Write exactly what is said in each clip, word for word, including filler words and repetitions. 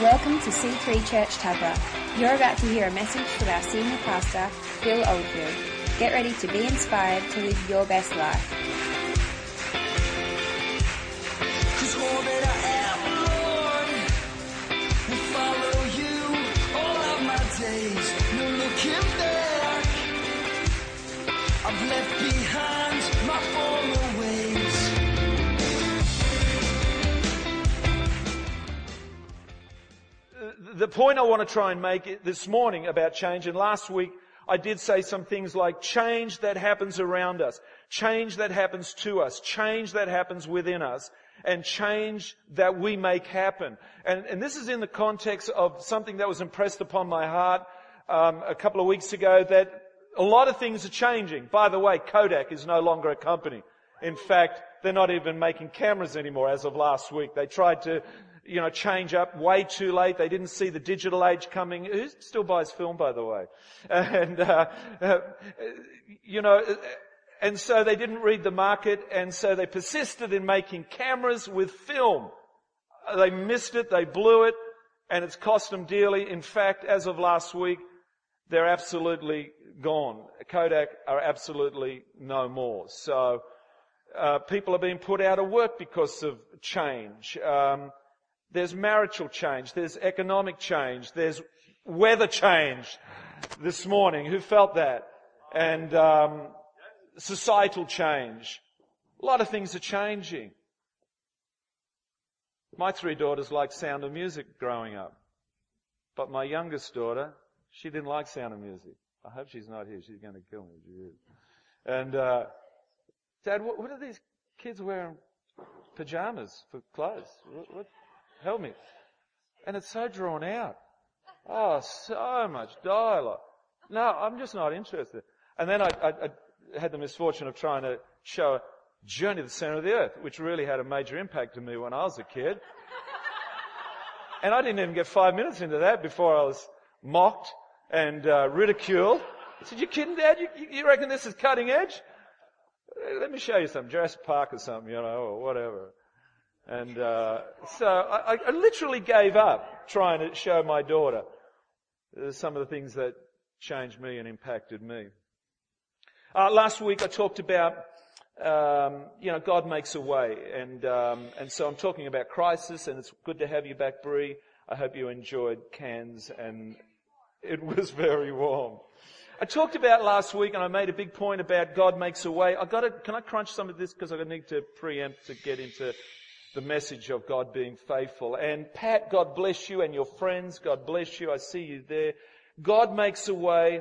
Welcome to C three Church Tabra. You're about to hear a message from our senior pastor, Bill Oldfield. Get ready to be inspired to live your best life. The point I want to try and make this morning about change, and last week I did say some things like change that happens around us, change that happens to us, change that happens within us, and change that we make happen. And, and this is in the context of something that was impressed upon my heart um, a couple of weeks ago, that a lot of things are changing. By the way, Kodak is no longer a company. In fact, they're not even making cameras anymore as of last week. They tried to... you know, change up way too late. They didn't see the digital age coming. Who still buys film, by the way? And, uh, uh, you know, and so they didn't read the market, and so they persisted in making cameras with film. They missed it, they blew it, and it's cost them dearly. In fact, as of last week, they're absolutely gone. Kodak are absolutely no more. So, uh, people are being put out of work because of change. Um, There's marital change, there's economic change, there's weather change this morning. Who felt that? And um societal change. A lot of things are changing. My three daughters liked Sound of Music growing up. But my youngest daughter, she didn't like Sound of Music. I hope she's not here, she's going to kill me. And uh Dad, what, what are these kids wearing pajamas for clothes? What? what? Help me. And it's so drawn out. Oh, so much dialogue. No, I'm just not interested. And then I, I, I had the misfortune of trying to show a Journey to the Center of the Earth, which really had a major impact on me when I was a kid. And I didn't even get five minutes into that before I was mocked and uh, ridiculed. I said, you kidding, Dad? You, you reckon this is cutting edge? Let me show you something, Jurassic Park or something, you know, or whatever. And uh so I, I literally gave up trying to show my daughter some of the things that changed me and impacted me. Uh last week I talked about, um you know, God makes a way. And um and so I'm talking about crisis, and it's good to have you back, Bree. I hope you enjoyed Cairns, and it was very warm. I talked about last week, and I made a big point about God makes a way. I got to, can I crunch some of this? Because I need to preempt to get into the message of God being faithful. And Pat, God bless you, and your friends, God bless you. I see you there. God makes a way,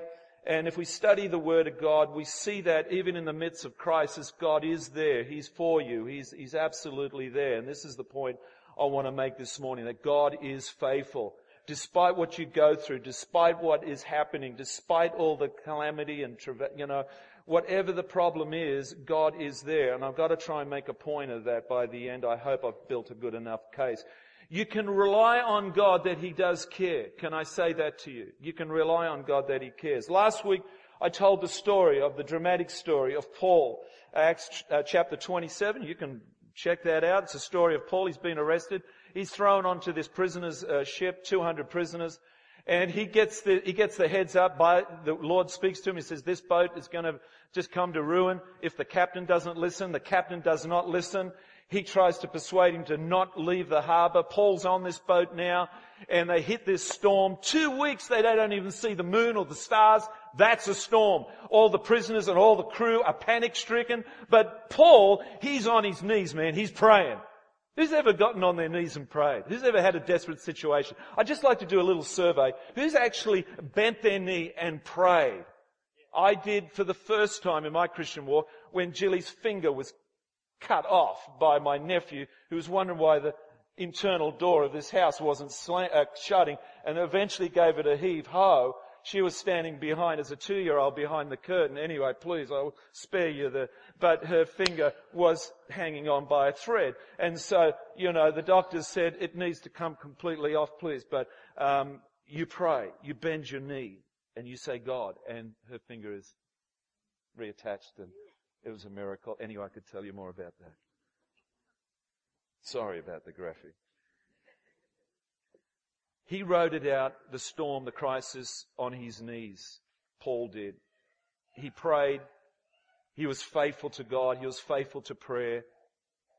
and if we study the Word of God, we see that even in the midst of crisis, God is there. He's for you. He's, he's absolutely there. And this is the point I want to make this morning, that God is faithful. Despite what you go through, despite what is happening, despite all the calamity and, you know, whatever the problem is, God is there. And I've got to try and make a point of that by the end. I hope I've built a good enough case. You can rely on God that He does care. Can I say that to you? You can rely on God that He cares. Last week, I told the story of the dramatic story of Paul, Acts uh, chapter twenty-seven. You can check that out. It's a story of Paul. He's been arrested. He's thrown onto this prisoner's uh, ship, two hundred prisoners. And he gets the, he gets the heads up by, the Lord speaks to him. He says, this boat is going to just come to ruin if the captain doesn't listen. The captain does not listen. He tries to persuade him to not leave the harbour. Paul's on this boat now, and they hit this storm. Two weeks they don't even see the moon or the stars. That's a storm. All the prisoners and all the crew are panic-stricken. But Paul, he's on his knees, man. He's praying. Who's ever gotten on their knees and prayed? Who's ever had a desperate situation? I'd just like to do a little survey. Who's actually bent their knee and prayed? I did for the first time in my Christian walk when Jilly's finger was cut off by my nephew, who was wondering why the internal door of this house wasn't slant, uh, shutting, and eventually gave it a heave-ho. She was standing behind, as a two-year-old, behind the curtain. Anyway, please, I'll spare you the... But her finger was hanging on by a thread. And so, you know, the doctors said, it needs to come completely off, please. But um you pray, you bend your knee, and you say, God. And her finger is reattached, and it was a miracle. Anyway, I could tell you more about that. Sorry about the graphic. He rode out the storm, the crisis, on his knees. Paul did. He prayed. He was faithful to God. He was faithful to prayer.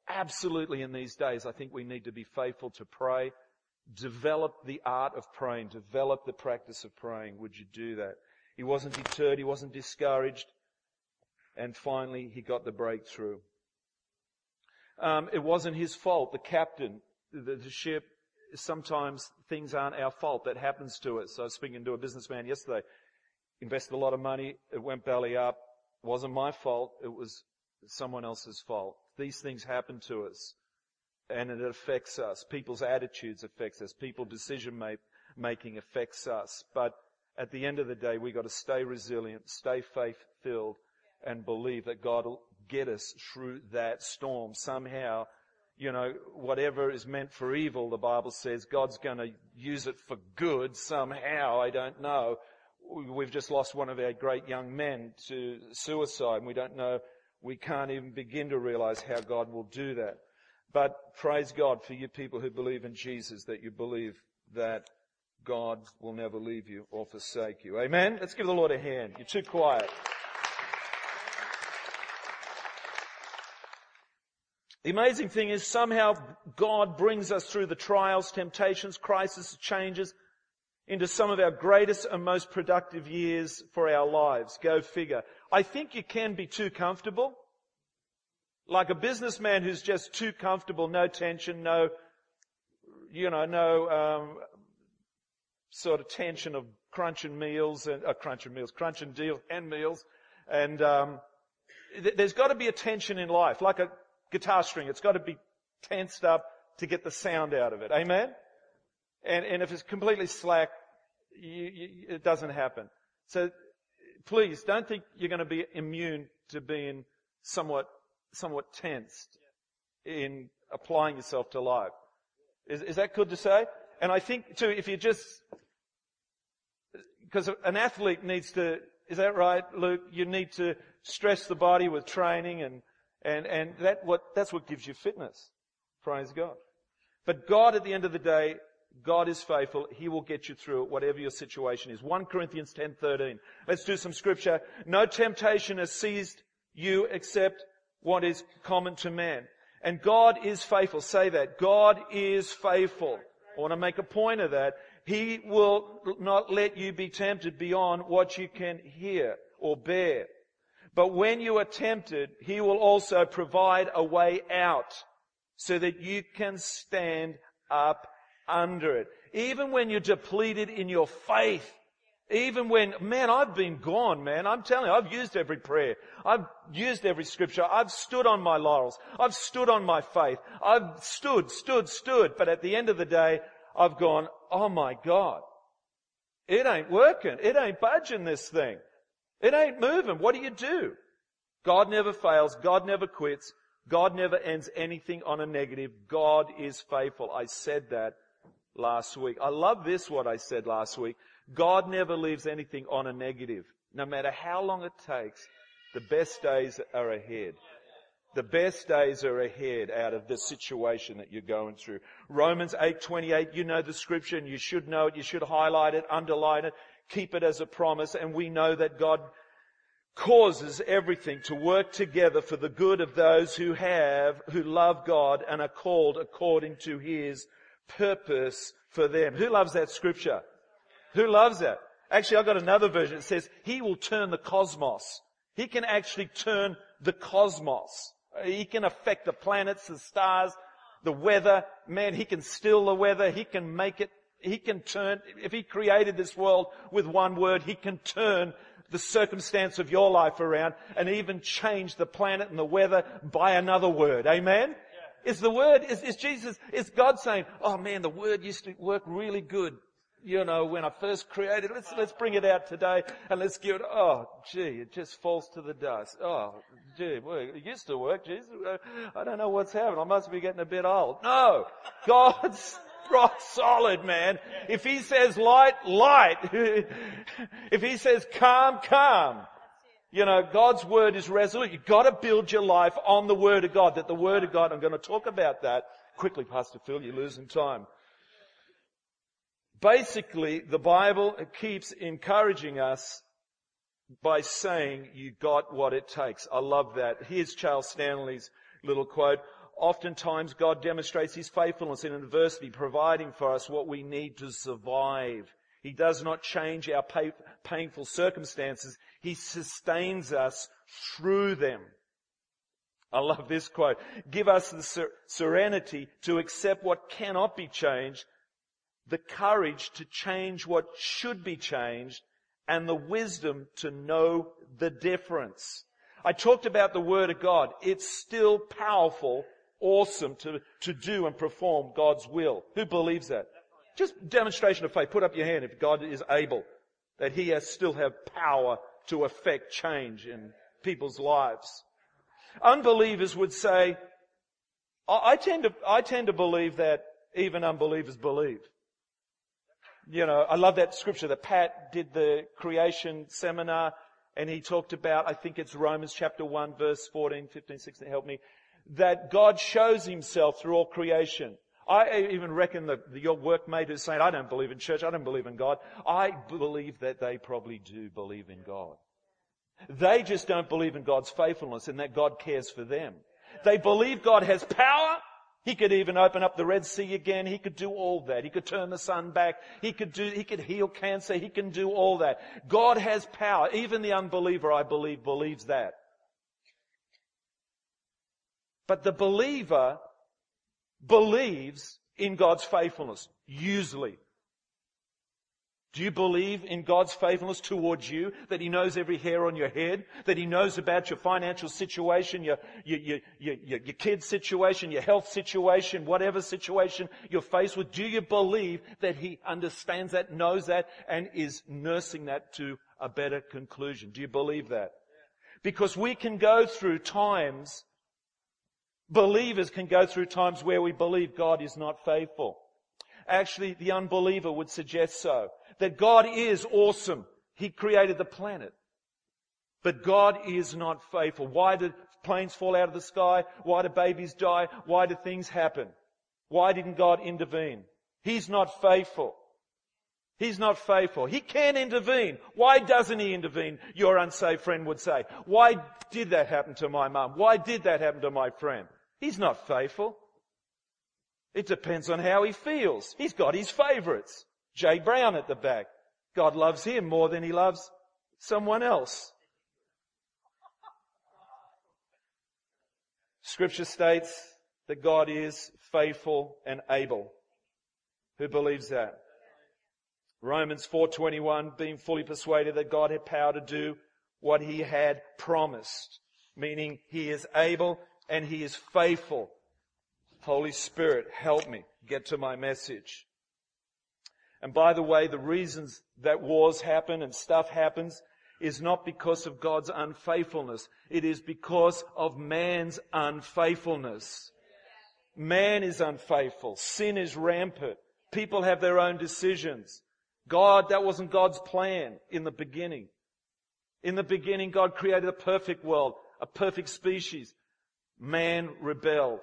Absolutely, in these days, I think we need to be faithful to pray. Develop the art of praying. Develop the practice of praying. Would you do that? He wasn't deterred. He wasn't discouraged. And finally, he got the breakthrough. Um, it wasn't his fault. The captain, the, the ship, sometimes things aren't our fault. That happens to us. So I was speaking to a businessman yesterday. Invested a lot of money. It went belly up. It wasn't my fault. It was someone else's fault. These things happen to us. And it affects us. People's attitudes affects us. People decision make, making affects us. But at the end of the day, we got to stay resilient, stay faith-filled, and believe that God will get us through that storm somehow. You know, whatever is meant for evil, the Bible says, God's going to use it for good somehow. I don't know. We've just lost one of our great young men to suicide, and we don't know. We can't even begin to realize how God will do that. But praise God for you people who believe in Jesus, that you believe that God will never leave you or forsake you. Amen? Let's give the Lord a hand. You're too quiet. The amazing thing is somehow God brings us through the trials, temptations, crises, changes into some of our greatest and most productive years for our lives. Go figure. I think you can be too comfortable. Like a businessman who's just too comfortable, no tension, no, you know, no um, sort of tension of crunching meals and uh, crunching meals, crunching deals and meals, and um, th- there's got to be a tension in life. Like a guitar string, it's got to be tensed up to get the sound out of it. Amen. And and if it's completely slack, you, you, it doesn't happen. So please don't think you're going to be immune to being somewhat. somewhat tensed in applying yourself to life. Is, is that good to say? And I think, too, if you just... Because an athlete needs to... Is that right, Luke? You need to stress the body with training, and and, and that what that's what gives you fitness. Praise God. But God, at the end of the day, God is faithful. He will get you through it, whatever your situation is. First Corinthians ten thirteen. Let's do some scripture. No temptation has seized you except what is common to man. And God is faithful. Say that. God is faithful. I want to make a point of that. He will not let you be tempted beyond what you can hear or bear. But when you are tempted, He will also provide a way out so that you can stand up under it. Even when you're depleted in your faith, even when, man, I've been gone, man. I'm telling you, I've used every prayer. I've used every scripture. I've stood on my laurels. I've stood on my faith. I've stood, stood, stood. But at the end of the day, I've gone, oh my God, it ain't working. It ain't budging, this thing. It ain't moving. What do you do? God never fails. God never quits. God never ends anything on a negative. God is faithful. I said that last week. I love this, what I said last week. God never leaves anything on a negative. No matter how long it takes, the best days are ahead. The best days are ahead out of the situation that you're going through. Romans eight twenty-eight, you know the scripture and you should know it. You should highlight it, underline it, keep it as a promise. And we know that God causes everything to work together for the good of those who have, who love God and are called according to His purpose for them. Who loves that scripture? Who loves that? Actually, I've got another version. It says, He will turn the cosmos. He can actually turn the cosmos. He can affect the planets, the stars, the weather. Man, He can still the weather. He can make it. He can turn. If He created this world with one word, He can turn the circumstance of your life around and even change the planet and the weather by another word. Amen? Yeah. Is the word, is, is Jesus, is God saying, oh man, the word used to work really good. You know, when I first created, let's let's bring it out today and let's give it, oh, gee, it just falls to the dust. Oh, gee, well, it used to work, geez. I don't know what's happened. I must be getting a bit old. No, God's rock solid, man. If He says light, light. If He says calm, calm. You know, God's Word is resolute. You've got to build your life on the Word of God, that the Word of God, I'm going to talk about that quickly, Pastor Phil, you're losing time. Basically, the Bible keeps encouraging us by saying, you got what it takes. I love that. Here's Charles Stanley's little quote. Oftentimes, God demonstrates His faithfulness in adversity, providing for us what we need to survive. He does not change our painful circumstances. He sustains us through them. I love this quote. Give us the ser- serenity to accept what cannot be changed, the courage to change what should be changed, and the wisdom to know the difference. I talked about the Word of God. It's still powerful, awesome to, to do and perform God's will. Who believes that? Just demonstration of faith. Put up your hand if God is able, that He has still have power to affect change in people's lives. Unbelievers would say, I, I tend to, I tend to believe that even unbelievers believe. You know, I love that scripture that Pat did the creation seminar, and he talked about, I think it's Romans chapter one, verse fourteen, fifteen, sixteen, help me, that God shows Himself through all creation. I even reckon that your workmate who's saying, I don't believe in church, I don't believe in God. I believe that they probably do believe in God. They just don't believe in God's faithfulness and that God cares for them. They believe God has power. He could even open up the Red Sea again. He could do all that. He could turn the sun back. He could do, he could heal cancer. He can do all that. God has power. Even the unbeliever, I believe, believes that. But the believer believes in God's faithfulness, usually. Do you believe in God's faithfulness towards you? That He knows every hair on your head? That He knows about your financial situation, your, your, your, your, your, your kid's situation, your health situation, whatever situation you're faced with? Do you believe that He understands that, knows that, and is nursing that to a better conclusion? Do you believe that? Because we can go through times, believers can go through times where we believe God is not faithful. Actually, the unbeliever would suggest so. That God is awesome. He created the planet. But God is not faithful. Why did planes fall out of the sky? Why do babies die? Why do things happen? Why didn't God intervene? He's not faithful. He's not faithful. He can intervene. Why doesn't He intervene? Your unsaved friend would say. Why did that happen to my mum? Why did that happen to my friend? He's not faithful. It depends on how he feels. He's got his favourites. Jay Brown at the back. God loves him more than He loves someone else. Scripture states that God is faithful and able. Who believes that? Romans four twenty-one, being fully persuaded that God had power to do what He had promised. Meaning He is able and He is faithful. Holy Spirit, help me get to my message. And by the way, the reasons that wars happen and stuff happens is not because of God's unfaithfulness. It is because of man's unfaithfulness. Man is unfaithful. Sin is rampant. People have their own decisions. God, that wasn't God's plan in the beginning. In the beginning, God created a perfect world, a perfect species. Man rebelled.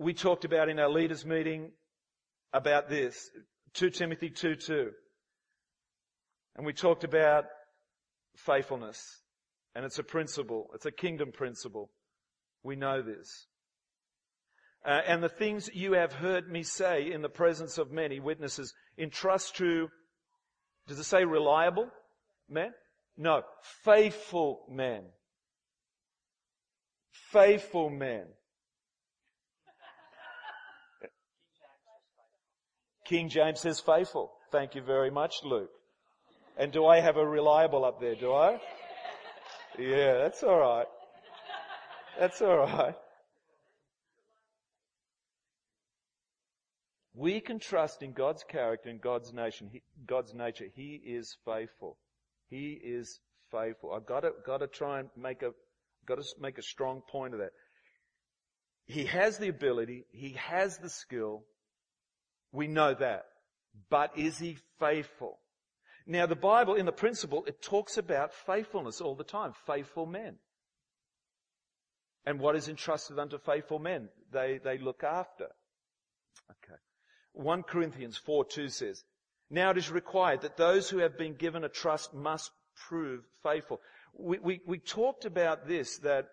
We talked about in our leaders meeting about this, Second Timothy two two. And we talked about faithfulness. And it's a principle. It's a kingdom principle. We know this. Uh, and the things you have heard me say in the presence of many witnesses, entrust to, does it say reliable men? No, faithful men. Faithful men. King James says faithful. Thank you very much, Luke. And do I have a reliable up there, do I? Yeah, that's all right. That's all right. We can trust in God's character and God's nation, God's nature. He is faithful. He is faithful. I've got to, got to try and make a, got to make a strong point of that. He has the ability. He has the skill. We know that. But is He faithful? Now the Bible, in the principle, it talks about faithfulness all the time. Faithful men. And what is entrusted unto faithful men? They, they look after. Okay. First Corinthians four two says, now it is required that those who have been given a trust must prove faithful. We, we, we talked about this, that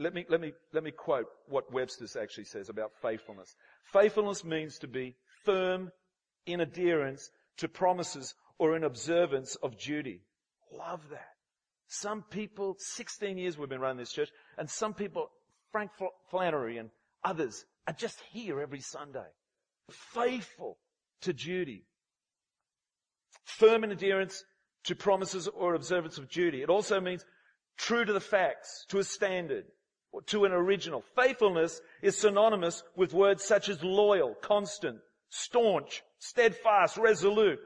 Let me, let me, let me quote what Webster's actually says about faithfulness. Faithfulness means to be firm in adherence to promises or in observance of duty. Love that. Some people, sixteen years we've been running this church, and some people, Frank Flannery and others, are just here every Sunday. Faithful to duty. Firm in adherence to promises or observance of duty. It also means true to the facts, to a standard, or to an original. Faithfulness is synonymous with words such as loyal, constant, staunch, steadfast, resolute.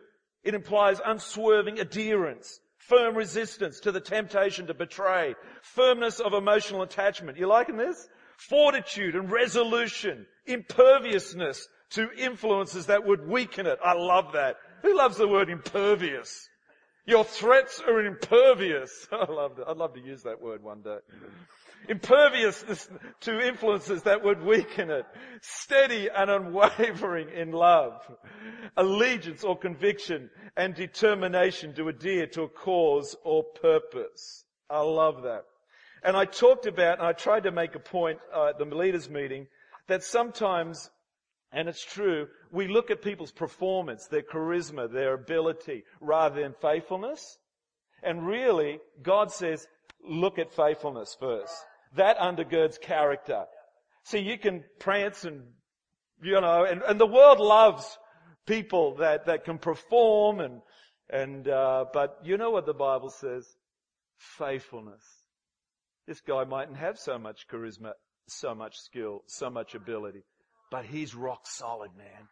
It implies unswerving adherence, firm resistance to the temptation to betray, firmness of emotional attachment. You liking this? Fortitude and resolution, imperviousness to influences that would weaken it. I love that. Who loves the word impervious? Your threats are impervious. I love that. I'd love to use that word one day. Imperviousness to influences that would weaken it. Steady and unwavering in love. Allegiance or conviction and determination to adhere to a cause or purpose. I love that. And I talked about, and I tried to make a point uh, at the leaders' meeting, that sometimes, and it's true, we look at people's performance, their charisma, their ability, rather than faithfulness. And really, God says, look at faithfulness first. That undergirds character. See, you can prance and, you know, and, and the world loves people that, that can perform and, and, uh, but you know what the Bible says? Faithfulness. This guy mightn't have so much charisma, so much skill, so much ability. But he's rock solid, man.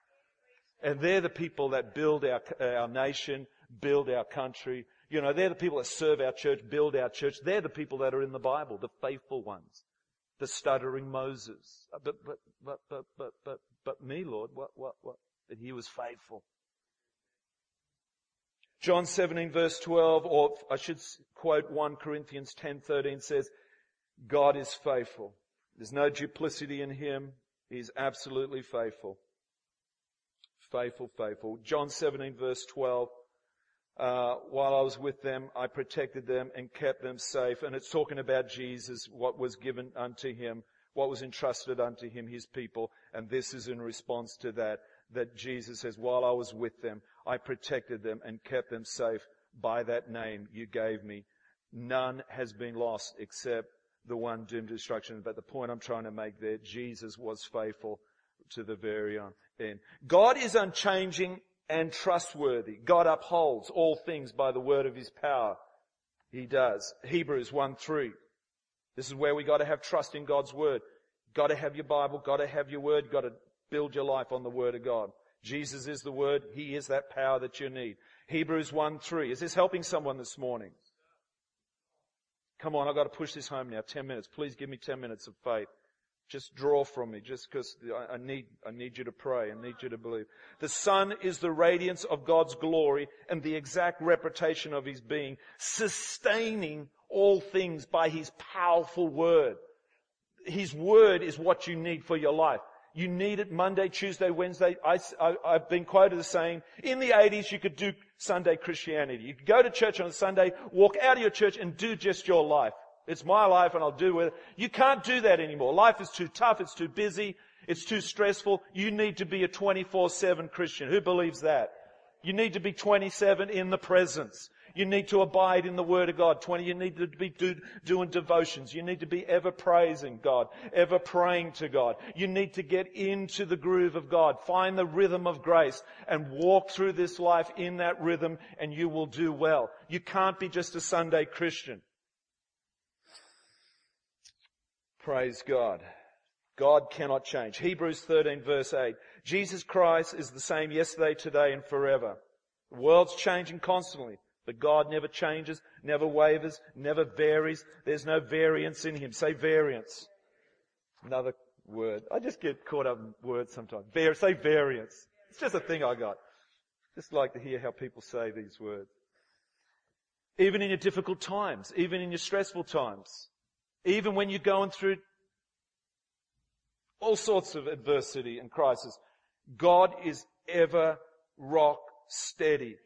And they're the people that build our our nation, build our country. You know, they're the people that serve our church, build our church. They're the people that are in the Bible, the faithful ones, the stuttering Moses. But but but but but but, but me, Lord, what what what? That he was faithful. John seventeen verse twelve, or I should quote First Corinthians ten thirteen says, "God is faithful. There's no duplicity in Him." He's absolutely faithful. Faithful, faithful. John seventeen verse twelve. Uh, while I was with them, I protected them and kept them safe. And it's talking about Jesus, what was given unto him, what was entrusted unto him, his people. And this is in response to that, that Jesus says, while I was with them, I protected them and kept them safe by that name you gave me. None has been lost except the one doomed to destruction. But the point I'm trying to make there, Jesus was faithful to the very end. God is unchanging and trustworthy. God upholds all things by the word of his power. He does. Hebrews one three. This is where we got to have trust in God's word. Got to have your Bible. Got to have your word. Got to build your life on the word of God. Jesus is the word. He is that power that you need. Hebrews one three. Is this helping someone this morning? Come on, I've got to push this home now. Ten minutes. Please give me ten minutes of faith. Just draw from me, just because I need, I need you to pray. I need you to believe. The Son is the radiance of God's glory and the exact reputation of His being, sustaining all things by His powerful Word. His Word is what you need for your life. You need it Monday, Tuesday, Wednesday. I, I, I've been quoted as saying, in the eighties you could do Sunday Christianity. You could go to church on a Sunday, walk out of your church and do just your life. It's my life and I'll do with it. You can't do that anymore. Life is too tough, it's too busy, it's too stressful. You need to be a twenty-four seven Christian. Who believes that? You need to be twenty-seven in the presence. You need to abide in the Word of God. twenty, you need to be do, doing devotions. You need to be ever praising God, ever praying to God. You need to get into the groove of God. Find the rhythm of grace and walk through this life in that rhythm and you will do well. You can't be just a Sunday Christian. Praise God. God cannot change. Hebrews thirteen verse eight. Jesus Christ is the same yesterday, today and forever. The world's changing constantly. But God never changes, never wavers, never varies. There's no variance in Him. Say variance. Another word. I just get caught up in words sometimes. Var- say variance. It's just a thing I got. Just like to hear how people say these words. Even in your difficult times, even in your stressful times, even when you're going through all sorts of adversity and crisis, God is ever rock steady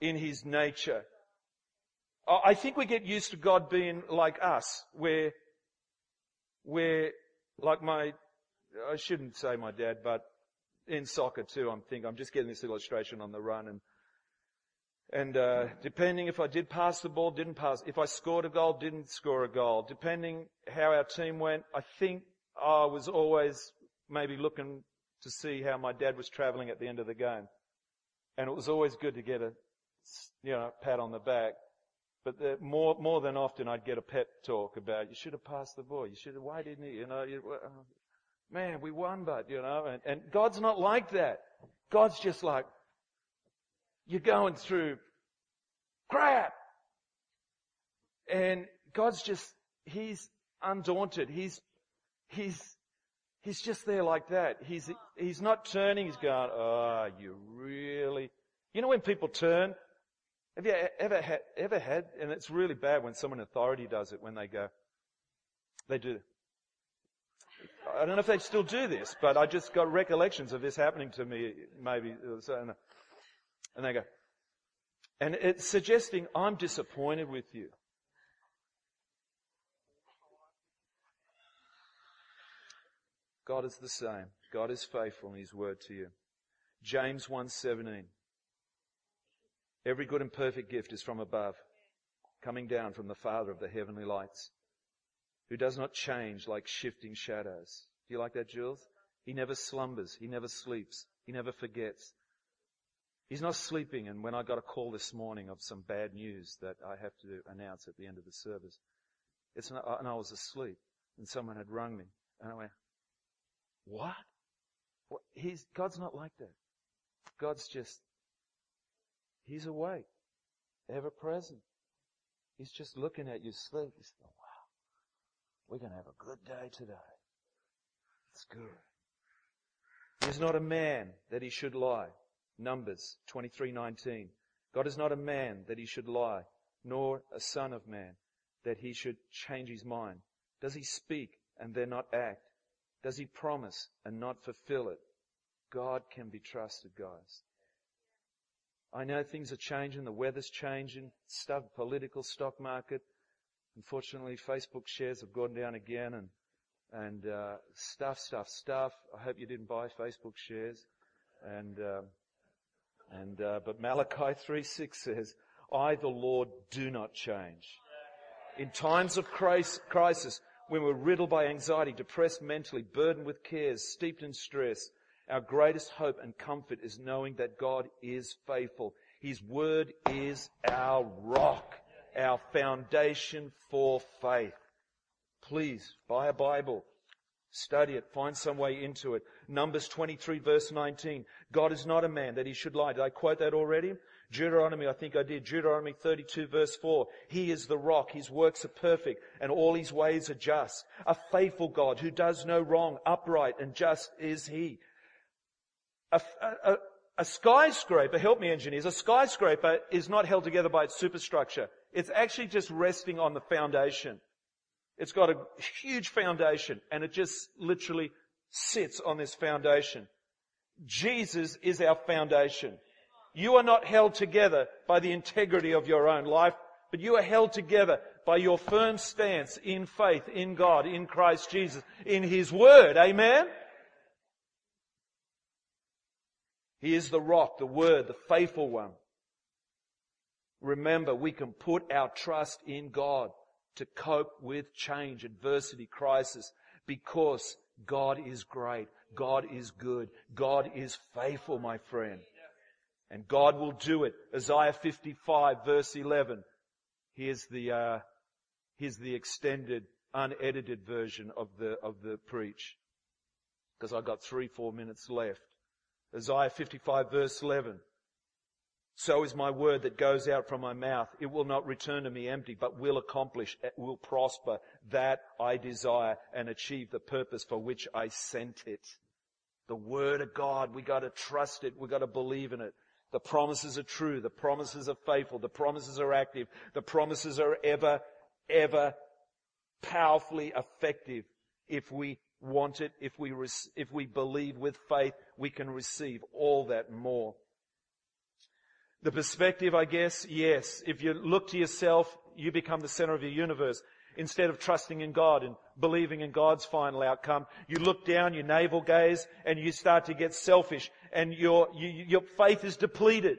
in his nature. I think we get used to God being like us, where, where, like my, I shouldn't say my dad, but in soccer too, I'm thinking, I'm just getting this illustration on the run, and, and, uh, depending if I did pass the ball, didn't pass, if I scored a goal, didn't score a goal, depending how our team went, I think I was always maybe looking to see how my dad was traveling at the end of the game. And it was always good to get a, you know, pat on the back. But the, more more than often, I'd get a pep talk about, you should have passed the ball. You should have, why didn't you? You know, you, man, we won, but, you know. And, and God's not like that. God's just like, you're going through crap. And God's just, he's undaunted. He's, he's, he's just there like that. He's, he's not turning. He's going, oh, you really. You know when people turn? Have you ever had, ever had, and it's really bad when someone in authority does it, when they go, they do. I don't know if they still do this, but I just got recollections of this happening to me, maybe. And they go, and it's suggesting, I'm disappointed with you. God is the same. God is faithful in his word to you. James one seventeen. Every good and perfect gift is from above, coming down from the Father of the heavenly lights, who does not change like shifting shadows. Do you like that, Jules? He never slumbers. He never sleeps. He never forgets. He's not sleeping. And when I got a call this morning of some bad news that I have to announce at the end of the service, it's not, and I was asleep, and someone had rung me, and I went, what? What? He's, God's not like that. God's just... He's awake, ever present. He's just looking at you sleep. He's going, wow, we're going to have a good day today. It's good. He's not a man that he should lie. Numbers twenty-three nineteen. God is not a man that he should lie, nor a son of man that he should change his mind. Does he speak and then not act? Does he promise and not fulfill it? God can be trusted, guys. I know things are changing, the weather's changing, stuff, political, stock market. Unfortunately, Facebook shares have gone down again, and and uh, stuff, stuff, stuff. I hope you didn't buy Facebook shares. And um, and uh, but Malachi three six says, "I, the Lord, do not change." In times of crisis, when we're riddled by anxiety, depressed mentally, burdened with cares, steeped in stress, our greatest hope and comfort is knowing that God is faithful. His word is our rock, our foundation for faith. Please, buy a Bible. Study it. Find some way into it. Numbers twenty-three verse nineteen. God is not a man that he should lie. Did I quote that already? Deuteronomy, I think I did. Deuteronomy thirty-two verse four. He is the rock. His works are perfect and all his ways are just. A faithful God who does no wrong, upright and just is he. A, a, a skyscraper, help me engineers, a skyscraper is not held together by its superstructure. It's actually just resting on the foundation. It's got a huge foundation and it just literally sits on this foundation. Jesus is our foundation. You are not held together by the integrity of your own life, but you are held together by your firm stance in faith, in God, in Christ Jesus, in His Word. Amen? He is the rock, the word, the faithful one. Remember, we can put our trust in God to cope with change, adversity, crisis, because God is great. God is good. God is faithful, my friend. And God will do it. Isaiah fifty-five verse eleven. Here's the, uh, here's the extended, unedited version of the, of the preach. Because I got three, four minutes left. Isaiah fifty-five verse eleven. So is my word that goes out from my mouth. It will not return to me empty, but will accomplish, will prosper that I desire and achieve the purpose for which I sent it. The word of God, we got to trust it. We got to believe in it. The promises are true. The promises are faithful. The promises are active. The promises are ever, ever powerfully effective if we want it, if we rec- if we believe with faith, we can receive all that more. The perspective, I guess, yes. If you look to yourself, you become the center of your universe. Instead of trusting in God and believing in God's final outcome, you look down, you navel gaze, and you start to get selfish, and your you, your faith is depleted.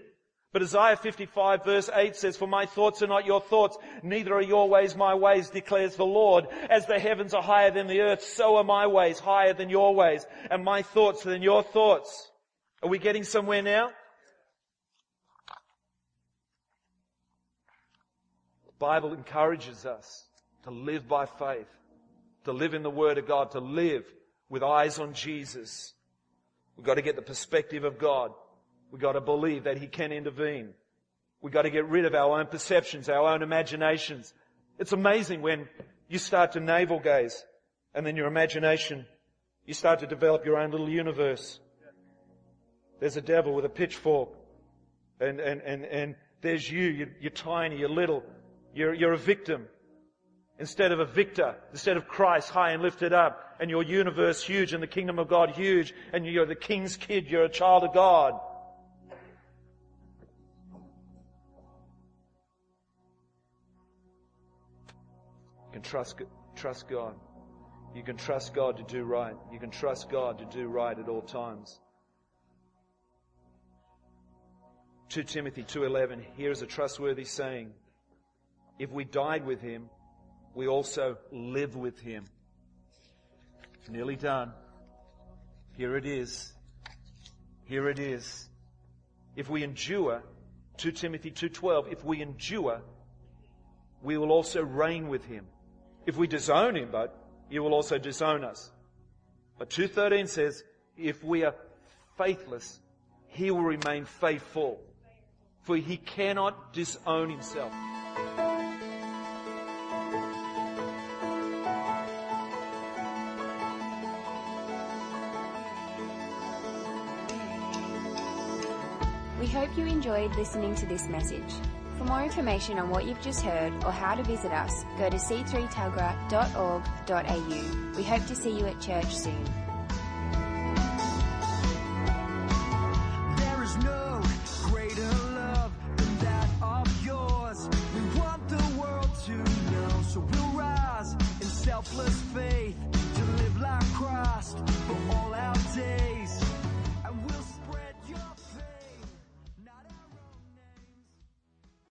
But Isaiah fifty-five verse eight says, "For my thoughts are not your thoughts, neither are your ways my ways, declares the Lord. As the heavens are higher than the earth, so are my ways higher than your ways, and my thoughts than your thoughts." Are we getting somewhere now? The Bible encourages us to live by faith, to live in the Word of God, to live with eyes on Jesus. We've got to get the perspective of God. We've got to believe that He can intervene. We've got to get rid of our own perceptions, our own imaginations. It's amazing when you start to navel gaze and then your imagination, you start to develop your own little universe. There's a devil with a pitchfork and, and, and, and there's you. You're, you're tiny, you're little, you're, you're a victim. Instead of a victor, instead of Christ high and lifted up and your universe huge and the kingdom of God huge and you're the king's kid, you're a child of God. You can trust, trust God. You can trust God to do right. You can trust God to do right at all times. Second Timothy two eleven, here is a trustworthy saying. If we died with Him, we also live with Him. Nearly done. Here it is. Here it is. If we endure, Second Timothy two twelve, if we endure, we will also reign with Him. If we disown Him, but He will also disown us. But two thirteen says, if we are faithless, He will remain faithful, for He cannot disown Himself. We hope you enjoyed listening to this message. For more information on what you've just heard or how to visit us, go to c three telgra dot org dot a u. We hope to see you at church soon. There is no greater love than that of yours. We want the world to know, so we'll rise in selfless